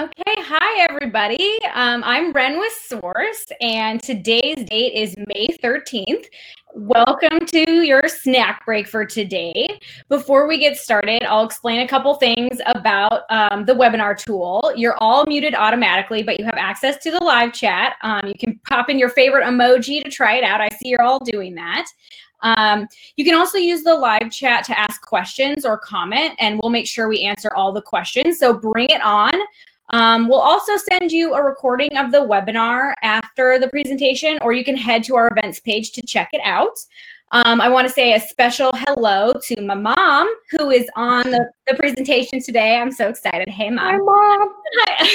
Okay, hi everybody. I'm Ren with Source, and today's date is May 13th. Welcome to your snack break for today. Before we get started, I'll explain a couple things about the webinar tool. You're all muted automatically, but you have access to the live chat. You can pop in your favorite emoji to try it out. I see you're all doing that. You can also use the live chat to ask questions or comment, and we'll make sure we answer all the questions. So bring it on. We'll also send you a recording of the webinar after the presentation, or you can head to our events page to check it out. I want to say a special hello to my mom, who is on the presentation today. I'm so excited. Hey, Mom. Hi,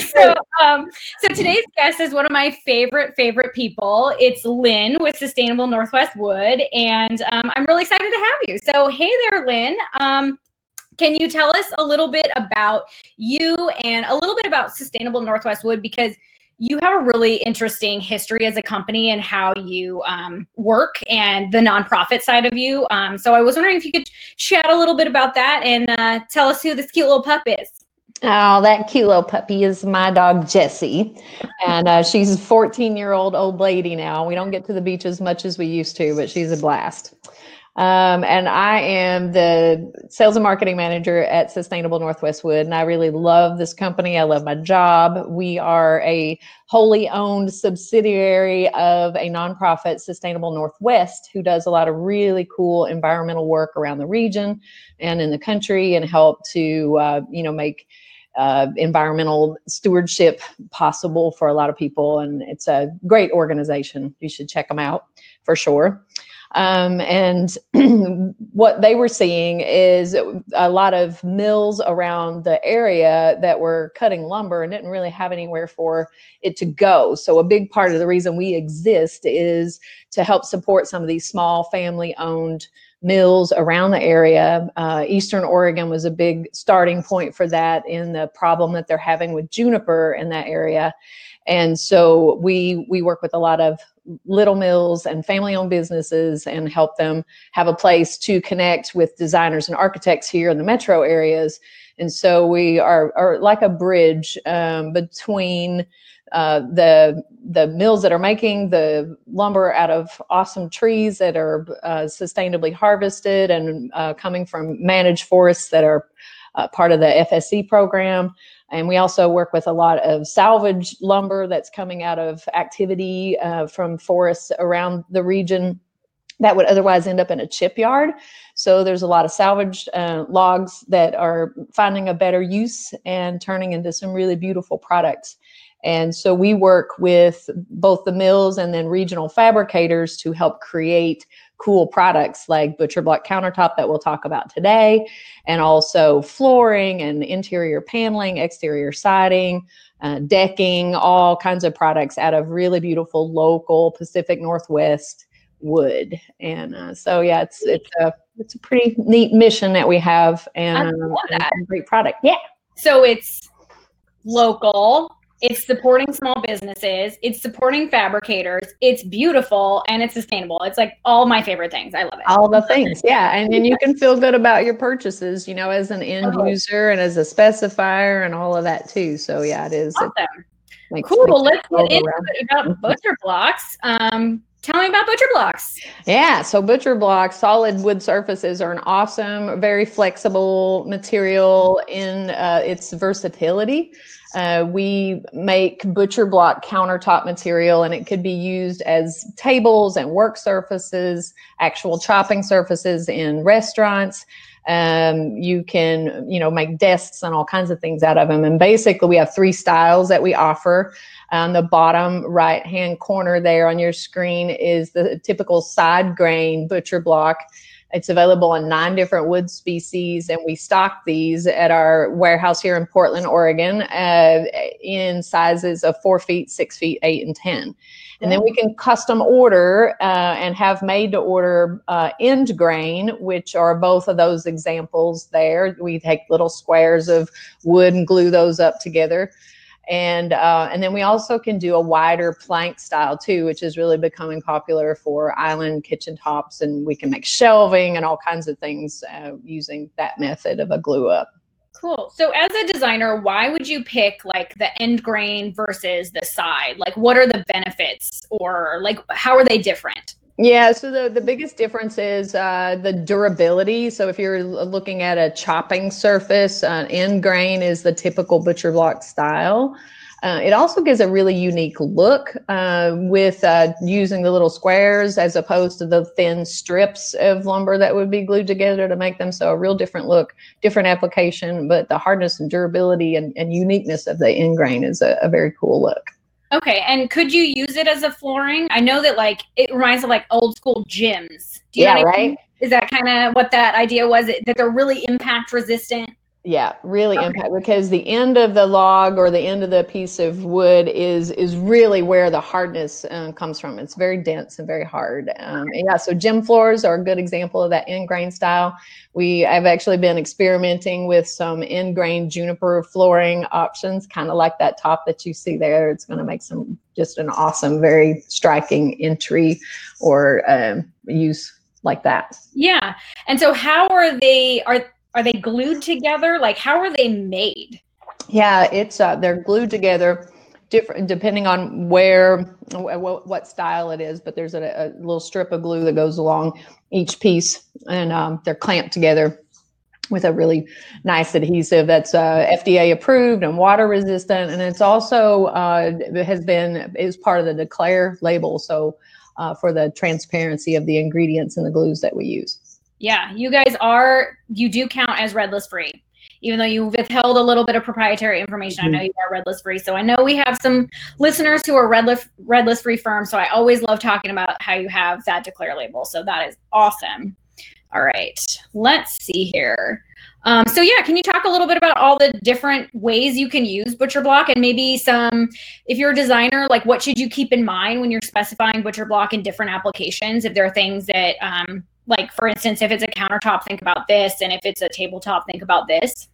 Mom. So today's guest is one of my favorite people. It's Lynn with Sustainable Northwest Wood, and I'm really excited to have you. So hey there, Lynn. Can you tell us a little bit about you and a little bit about Sustainable Northwest Wood? Because you have a really interesting history as a company and how you work and the nonprofit side of you. So I was wondering if you could chat a little bit about that and tell us who this cute little pup is. Oh, that cute little puppy is my dog, Jessie. And she's a 14-year-old old lady now. We don't get to the beach as much as we used to, but she's a blast. And I am the sales and marketing manager at Sustainable Northwest Wood, and I really love this company. I love my job. We are a wholly owned subsidiary of a nonprofit, Sustainable Northwest, who does a lot of really cool environmental work around the region and in the country, and help to make environmental stewardship possible for a lot of people. And it's a great organization. You should check them out for sure. And what they were seeing is a lot of mills around the area that were cutting lumber and didn't really have anywhere for it to go. So a big part of the reason we exist is to help support some of these small family-owned mills around the area. Eastern Oregon was a big starting point for that in the problem that they're having with juniper in that area. And so we work with a lot of little mills and family-owned businesses and help them have a place to connect with designers and architects here in the metro areas. And so we are like a bridge between the mills that are making the lumber out of awesome trees that are sustainably harvested and coming from managed forests that are part of the FSC program. And we also work with a lot of salvage lumber that's coming out of activity from forests around the region that would otherwise end up in a chip yard. So there's a lot of salvaged logs that are finding a better use and turning into some really beautiful products. And so we work with both the mills and then regional fabricators to help create cool products like butcher block countertop that we'll talk about today, and also flooring and interior paneling, exterior siding, decking, all kinds of products out of really beautiful local Pacific Northwest wood. And so yeah, it's a pretty neat mission that we have, and a great product. Yeah. So it's local. It's supporting small businesses. It's supporting fabricators. It's beautiful, and it's sustainable. It's like all my favorite things. I love it. All the things, yeah. And then you can feel good about your purchases, as an end user and as a specifier and all of that too. So yeah, it is. Awesome. Cool. Let's get into it about butcher blocks. Tell me about butcher blocks. Yeah, so butcher blocks, solid wood surfaces, are an awesome, very flexible material in its versatility. We make butcher block countertop material, and it could be used as tables and work surfaces, actual chopping surfaces in restaurants. You can, make desks and all kinds of things out of them. And basically we have three styles that we offer. On the bottom right hand corner there on your screen is the typical side grain butcher block. It's available in 9 different wood species, and we stock these at our warehouse here in Portland, Oregon, in sizes of 4 feet, 6 feet, 8, and 10. And then we can custom order and have made to order end grain, which are both of those examples there. We take little squares of wood and glue those up together. And then we also can do a wider plank style too, which is really becoming popular for island kitchen tops, and we can make shelving and all kinds of things using that method of a glue up. Cool. So as a designer, why would you pick like the end grain versus the side? Like what are the benefits or like how are they different? Yeah, so the biggest difference is the durability. So if you're looking at a chopping surface, end grain is the typical butcher block style. It also gives a really unique look with using the little squares as opposed to the thin strips of lumber that would be glued together to make them. So a real different look, different application, but the hardness and durability and uniqueness of the end grain is a very cool look. Okay, and could you use it as a flooring? I know that like it reminds of like old school gyms. Do you know what I mean? Right? Is that kind of what that idea was, that they're really impact resistant? Yeah, really impact, because the end of the log or the end of the piece of wood is really where the hardness comes from. It's very dense and very hard. So gym floors are a good example of that end grain style. I've actually been experimenting with some end grain juniper flooring options, kind of like that top that you see there. It's going to make some just an awesome, very striking entry or use like that. Yeah, and so how are they? Are they glued together? Like, how are they made? Yeah, it's they're glued together, different depending on what style it is. But there's a little strip of glue that goes along each piece, and they're clamped together with a really nice adhesive that's FDA approved and water resistant, and it's also is part of the Declare label. So for the transparency of the ingredients and the glues that we use. Yeah, you guys do count as red list free, even though you withheld a little bit of proprietary information. Mm-hmm. I know you are red list free. So I know we have some listeners who are red list free firms. So I always love talking about how you have that Declare label. So that is awesome. All right, let's see here. So yeah, can you talk a little bit about all the different ways you can use butcher block and maybe some, if you're a designer, like what should you keep in mind when you're specifying butcher block in different applications? If there are things that, like, for instance, if it's a countertop, think about this. And if it's a tabletop, think about this.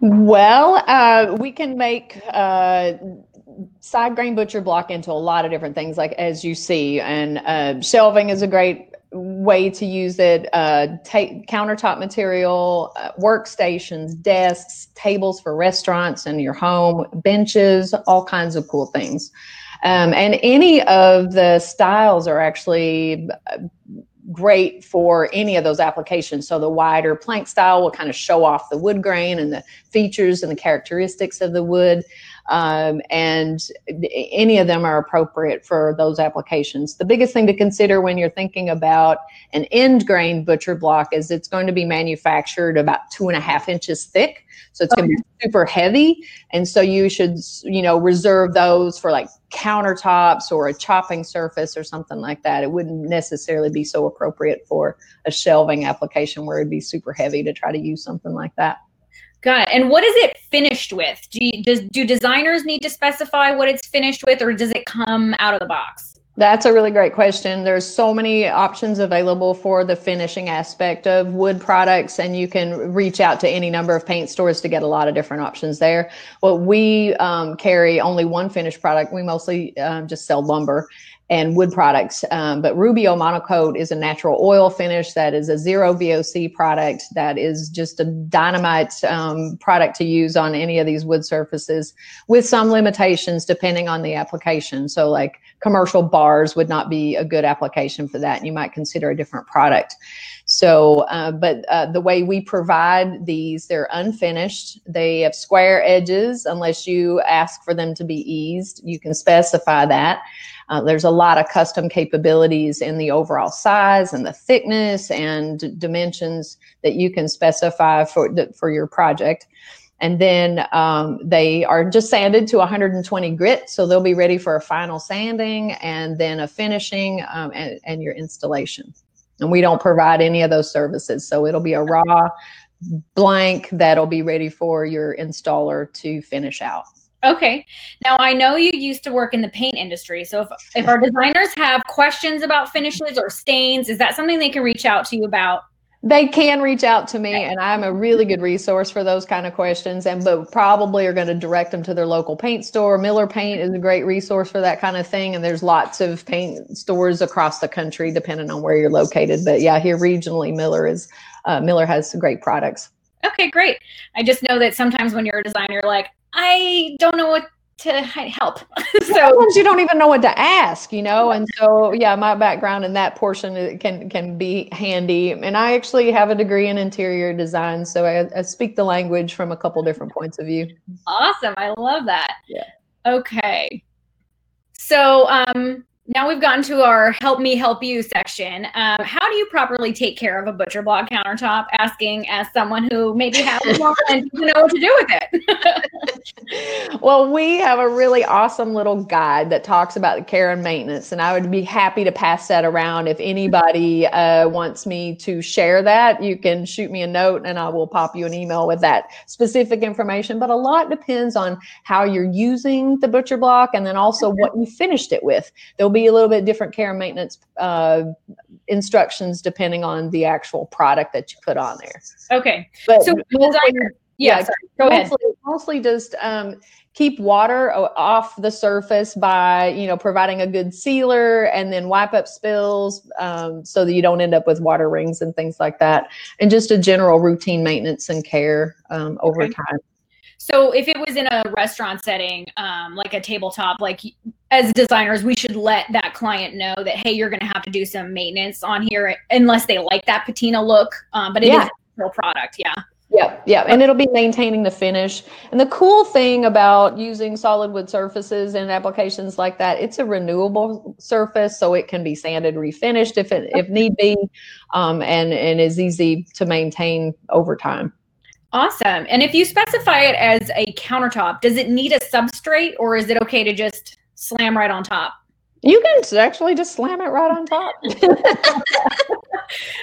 Well, we can make side grain butcher block into a lot of different things, like as you see. And shelving is a great way to use it. Take countertop material, workstations, desks, tables for restaurants and your home, benches, all kinds of cool things. And any of the styles are actually great for any of those applications. So the wider plank style will kind of show off the wood grain and the features and the characteristics of the wood. And any of them are appropriate for those applications. The biggest thing to consider when you're thinking about an end grain butcher block is it's going to be manufactured about 2.5 inches thick. So it's going to be super heavy. And so you should, reserve those for like countertops or a chopping surface or something like that. It wouldn't necessarily be so appropriate for a shelving application where it'd be super heavy to try to use something like that. Got it. And what is it finished with? Do designers need to specify what it's finished with, or does it come out of the box? That's a really great question. There's so many options available for the finishing aspect of wood products, and you can reach out to any number of paint stores to get a lot of different options there. Well, we carry only one finished product. We mostly just sell lumber and wood products. But Rubio Monocoat is a natural oil finish that is a zero VOC product that is just a dynamite product to use on any of these wood surfaces, with some limitations depending on the application. So like commercial bars would not be a good application for that. You might consider a different product. So, but the way we provide these, they're unfinished. They have square edges unless you ask for them to be eased. You can specify that. There's a lot of custom capabilities in the overall size and the thickness and dimensions that you can specify for your project. And then they are just sanded to 120 grit. So they'll be ready for a final sanding and then a finishing and your installation. And we don't provide any of those services. So it'll be a raw blank that'll be ready for your installer to finish out. Okay. Now I know you used to work in the paint industry. So if our designers have questions about finishes or stains, is that something they can reach out to you about? They can reach out to me, and I'm a really good resource for those kind of questions, but probably are going to direct them to their local paint store. Miller Paint is a great resource for that kind of thing, and there's lots of paint stores across the country depending on where you're located. But yeah, here regionally, Miller has great products. okay, great. I just know that sometimes when you're a designer, you're like, I don't know what to help. So sometimes you don't even know what to ask, you know? And so, yeah, my background in that portion can be handy. And I actually have a degree in interior design. So I speak the language from a couple different points of view. Awesome. I love that. Yeah. Okay. So, now we've gotten to our help me help you section. How do you properly take care of a butcher block countertop? Asking as someone who maybe has one and doesn't know what to do with it. Well, we have a really awesome little guide that talks about the care and maintenance, and I would be happy to pass that around. If anybody wants me to share that, you can shoot me a note and I will pop you an email with that specific information. But a lot depends on how you're using the butcher block and then also what you finished it with. There'll be a little bit different care and maintenance instructions depending on the actual product that you put on there. Okay. But so mostly just keep water off the surface by, you know, providing a good sealer and then wipe up spills so that you don't end up with water rings and things like that. And just a general routine maintenance and care over time. So if it was in a restaurant setting, like a tabletop, like as designers, we should let that client know that, hey, you're going to have to do some maintenance on here unless they like that patina look. But it is a real product. Yeah. Yeah. And it'll be maintaining the finish. And the cool thing about using solid wood surfaces in applications like that, it's a renewable surface, so it can be sanded, refinished if need be, and is easy to maintain over time. Awesome. And if you specify it as a countertop, does it need a substrate or is it okay to just slam right on top? You can actually just slam it right on top.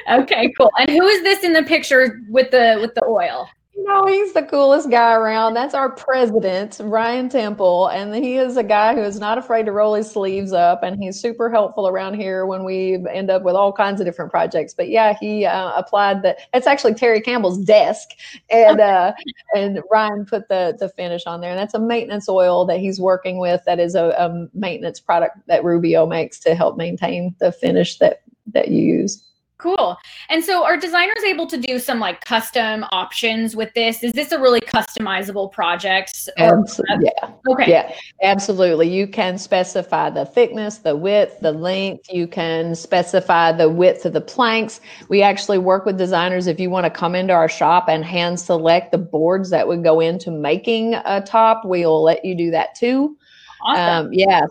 Okay, cool. And who is this in the picture with the oil? No, he's the coolest guy around. That's our president, Ryan Temple, and he is a guy who is not afraid to roll his sleeves up, and he's super helpful around here when we end up with all kinds of different projects. But yeah, he applied that. It's actually Terry Campbell's desk, and Ryan put the finish on there. And that's a maintenance oil that he's working with. That is a maintenance product that Rubio makes to help maintain the finish that you use. Cool. And so are designers able to do some like custom options with this? Is this a really customizable project? Absolutely. Yeah. Okay. Yeah, absolutely. You can specify the thickness, the width, the length. You can specify the width of the planks. We actually work with designers. If you want to come into our shop and hand select the boards that would go into making a top, we'll let you do that too. Awesome.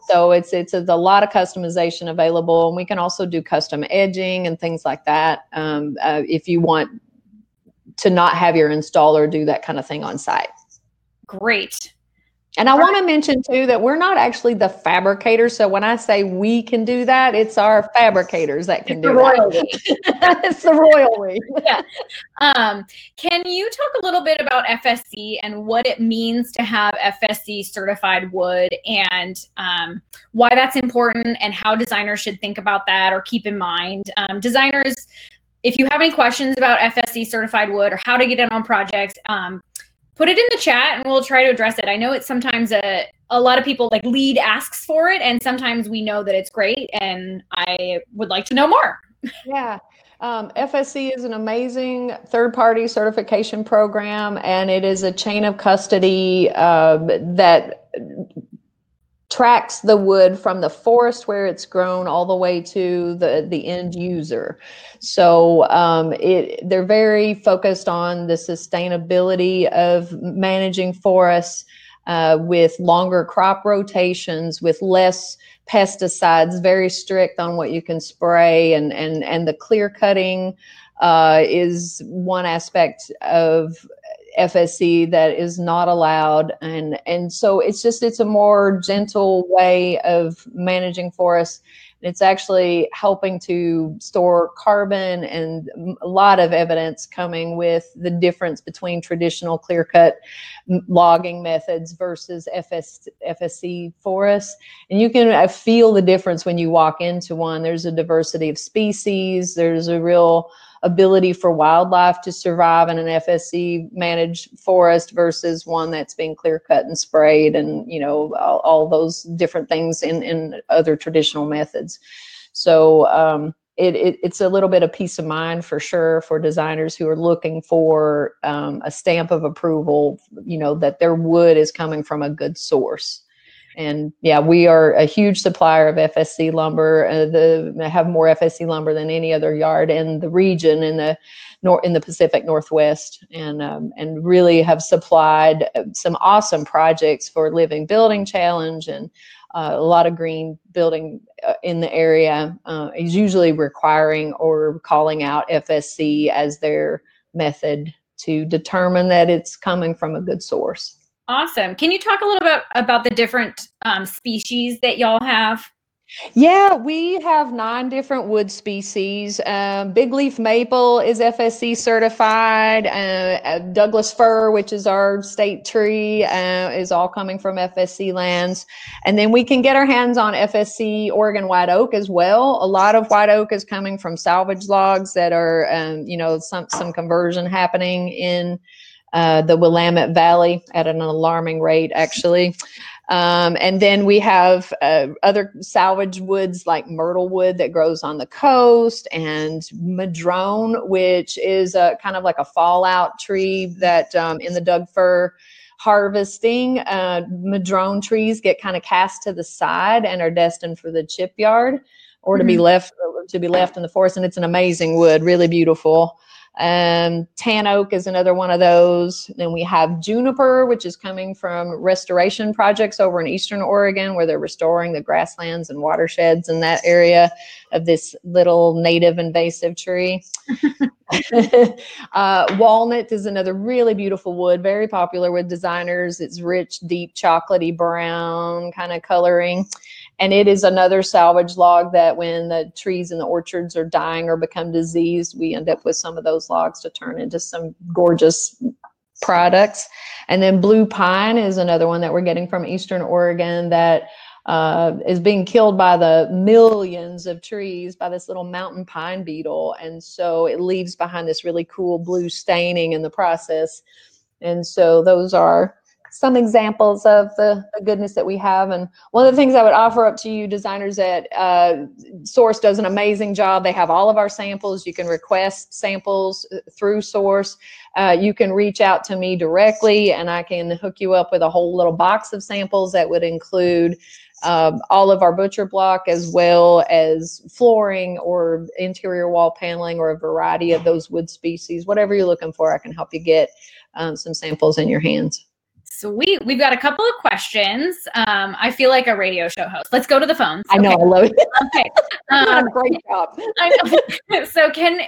So it's a lot of customization available, and we can also do custom edging and things like that. If you want to not have your installer do that kind of thing on site. Great. And I want to mention too that we're not actually the fabricator. So when I say we can do that, it's our fabricators that can do that. It's the royal we. Yeah. Can you talk a little bit about FSC and what it means to have FSC certified wood, and why that's important and how designers should think about that or keep in mind? Designers, if you have any questions about FSC certified wood or how to get it on projects, put it in the chat and we'll try to address it. I know it's sometimes a lot of people like lead asks for it, and sometimes we know that it's great, and I would like to know more. Yeah. FSC is an amazing third-party certification program, and it is a chain of custody that tracks the wood from the forest where it's grown all the way to the end user. So they're very focused on the sustainability of managing forests with longer crop rotations, with less pesticides, very strict on what you can spray, and the clear cutting is one aspect of FSC that is not allowed, and so it's a more gentle way of managing forests. It's actually helping to store carbon, and a lot of evidence coming with the difference between traditional clear-cut logging methods versus FSC forests. And you can feel the difference when you walk into one. There's a diversity of species. There's a real ability for wildlife to survive in an FSC managed forest versus one that's being clear cut and sprayed, and you know all those different things in other traditional methods. So it's a little bit of peace of mind for sure for designers who are looking for a stamp of approval, you know, that their wood is coming from a good source. And yeah, we are a huge supplier of FSC lumber. Have more FSC lumber than any other yard in the region in the Pacific Northwest, and really have supplied some awesome projects for Living Building Challenge and a lot of green building in the area is usually requiring or calling out FSC as their method to determine that it's coming from a good source. Awesome. Can you talk a little bit about the different species that y'all have? Yeah, we have 9 different wood species. Big leaf maple is FSC certified. Douglas fir, which is our state tree, is all coming from FSC lands. And then we can get our hands on FSC Oregon white oak as well. A lot of white oak is coming from salvage logs that are, some conversion happening in the Willamette Valley at an alarming rate, actually. And then we have other salvage woods like Myrtlewood that grows on the coast, and Madrone, which is kind of like a fallout tree that in the Doug fir harvesting, Madrone trees get kind of cast to the side and are destined for the chipyard or to be left in the forest. And it's an amazing wood, really beautiful. Tan oak is another one of those. Then we have juniper, which is coming from restoration projects over in Eastern Oregon, where they're restoring the grasslands and watersheds in that area of this little native invasive tree. Walnut is another really beautiful wood, very popular with designers. It's rich, deep, chocolatey brown kind of coloring. And it is another salvage log that when the trees in the orchards are dying or become diseased, we end up with some of those logs to turn into some gorgeous products. And then blue pine is another one that we're getting from Eastern Oregon that is being killed by the millions of trees by this little mountain pine beetle. And so it leaves behind this really cool blue staining in the process. And so those are some examples of the goodness that we have. And one of the things I would offer up to you designers at Source does an amazing job. They have all of our samples. You can request samples through Source. You can reach out to me directly, and I can hook you up with a whole little box of samples that would include all of our butcher block, as well as flooring or interior wall paneling, or a variety of those wood species. Whatever you're looking for, I can help you get some samples in your hands. Sweet. We've got a couple of questions. I feel like a radio show host. Let's go to the phones. I know. Okay. I love it. Okay. Great job. I know. So can,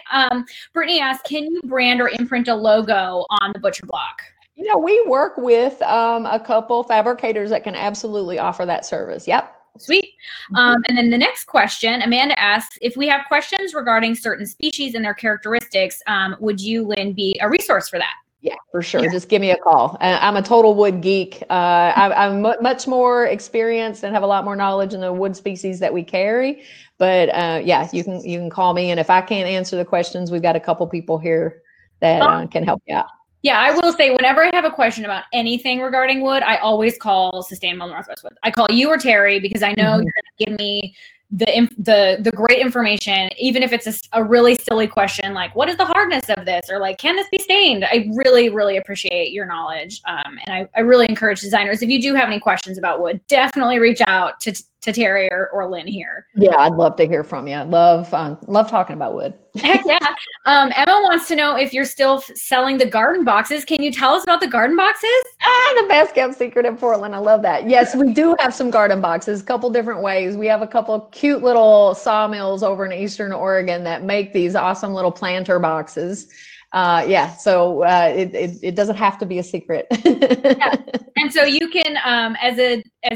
Brittany asked, can you brand or imprint a logo on the butcher block? You know, we work with a couple fabricators that can absolutely offer that service. Yep. Sweet. And then the next question, Amanda asks, if we have questions regarding certain species and their characteristics, would you, Lynn, be a resource for that? Yeah, for sure. Yeah. Just give me a call. I'm a total wood geek. I'm much more experienced and have a lot more knowledge in the wood species that we carry. But yeah, you can call me. And if I can't answer the questions, we've got a couple people here that can help you out. Yeah, I will say whenever I have a question about anything regarding wood, I always call Sustainable Northwest Wood. I call you or Terry, because I know you're going to give me the great information, even if it's a really silly question like, what is the hardness of this, or like, can this be stained? I really, really appreciate your knowledge, and I really encourage designers, if you do have any questions about wood, definitely reach out to Terry or Lynn here. Yeah, I'd love to hear from you. I love talking about wood. Heck yeah. Emma wants to know if you're still selling the garden boxes. Can you tell us about the garden boxes? The best kept secret in Portland. I love that. Yes, we do have some garden boxes, a couple different ways. We have a couple cute little sawmills over in Eastern Oregon that make these awesome little planter boxes. Yeah, so it doesn't have to be a secret. Yeah. And so you can, as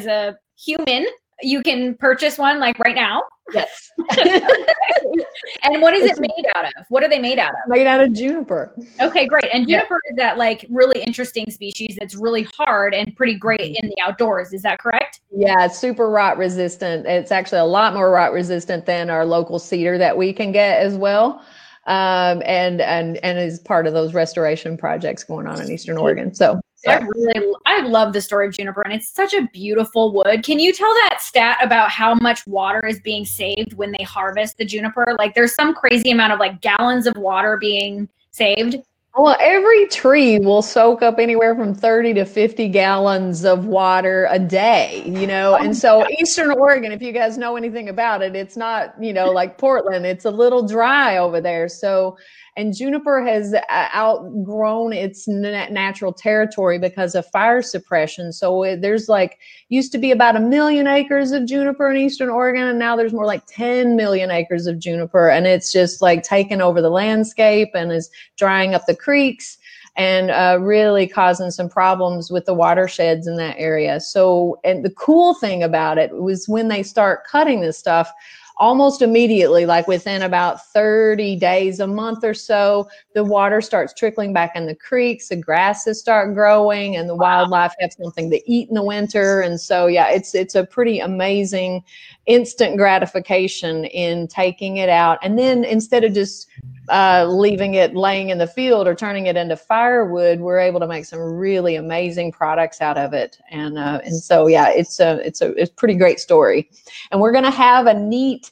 a human, you can purchase one like right now. Yes. And what is it made out of? What are they made out of? Made out of juniper. Okay, great. And juniper is that like really interesting species that's really hard and pretty great in the outdoors. Is that correct? Yeah, it's super rot resistant. It's actually a lot more rot resistant than our local cedar that we can get as well. And is part of those restoration projects going on in Eastern Oregon. So So yeah. I love the story of juniper, and it's such a beautiful wood. Can you tell that stat about how much water is being saved when they harvest the juniper? Like, there's some crazy amount of like gallons of water being saved. Well, every tree will soak up anywhere from 30 to 50 gallons of water a day, you know? And so Eastern Oregon, if you guys know anything about it, it's not, you know, like Portland, it's a little dry over there. So, and juniper has outgrown its natural territory because of fire suppression. So there's like, used to be about 1 million acres of juniper in Eastern Oregon, and now there's more like 10 million acres of juniper. And it's just like taking over the landscape and is drying up the creeks and really causing some problems with the watersheds in that area. So, and the cool thing about it was when they start cutting this stuff, almost immediately, like within about 30 days, a month or so, the water starts trickling back in the creeks, the grasses start growing, and the wildlife have something to eat in the winter. And so, yeah, it's a pretty amazing instant gratification in taking it out. And then instead of just leaving it laying in the field or turning it into firewood, we're able to make some really amazing products out of it. And so, yeah, it's a pretty great story. And we're going to have a neat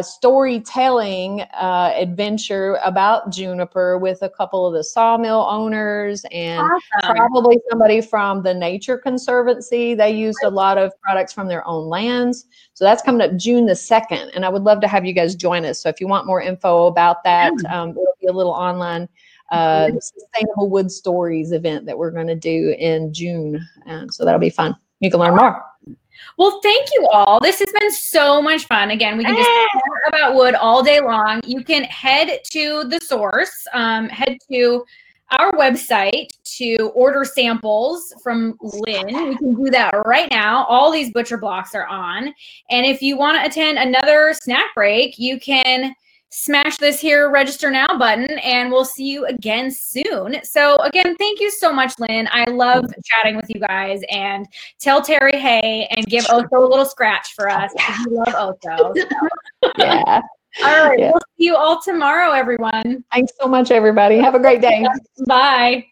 storytelling adventure about juniper with a couple of the sawmill owners and probably somebody from the Nature Conservancy. They used a lot of products from their own lands. So that's coming up June the 2nd. And I would love to have you guys join us. So if you want more info about that, it'll be a little online Sustainable Wood Stories event that we're going to do in June. So that'll be fun. You can learn more. Well, thank you all. This has been so much fun. Again, we can just talk about wood all day long. You can head to the source, head to our website to order samples from Lynn. We can do that right now. All these butcher blocks are on. And if you want to attend another snack break, you can smash this here register now button, and we'll see you again soon. So again, thank you so much, Lynn. I love chatting with you guys, and tell Terry hey and give Oso a little scratch for us. Yeah. We love Oso. So. Yeah. All right. Yeah. We'll see you all tomorrow, everyone. Thanks so much, everybody. Have a great day. Bye.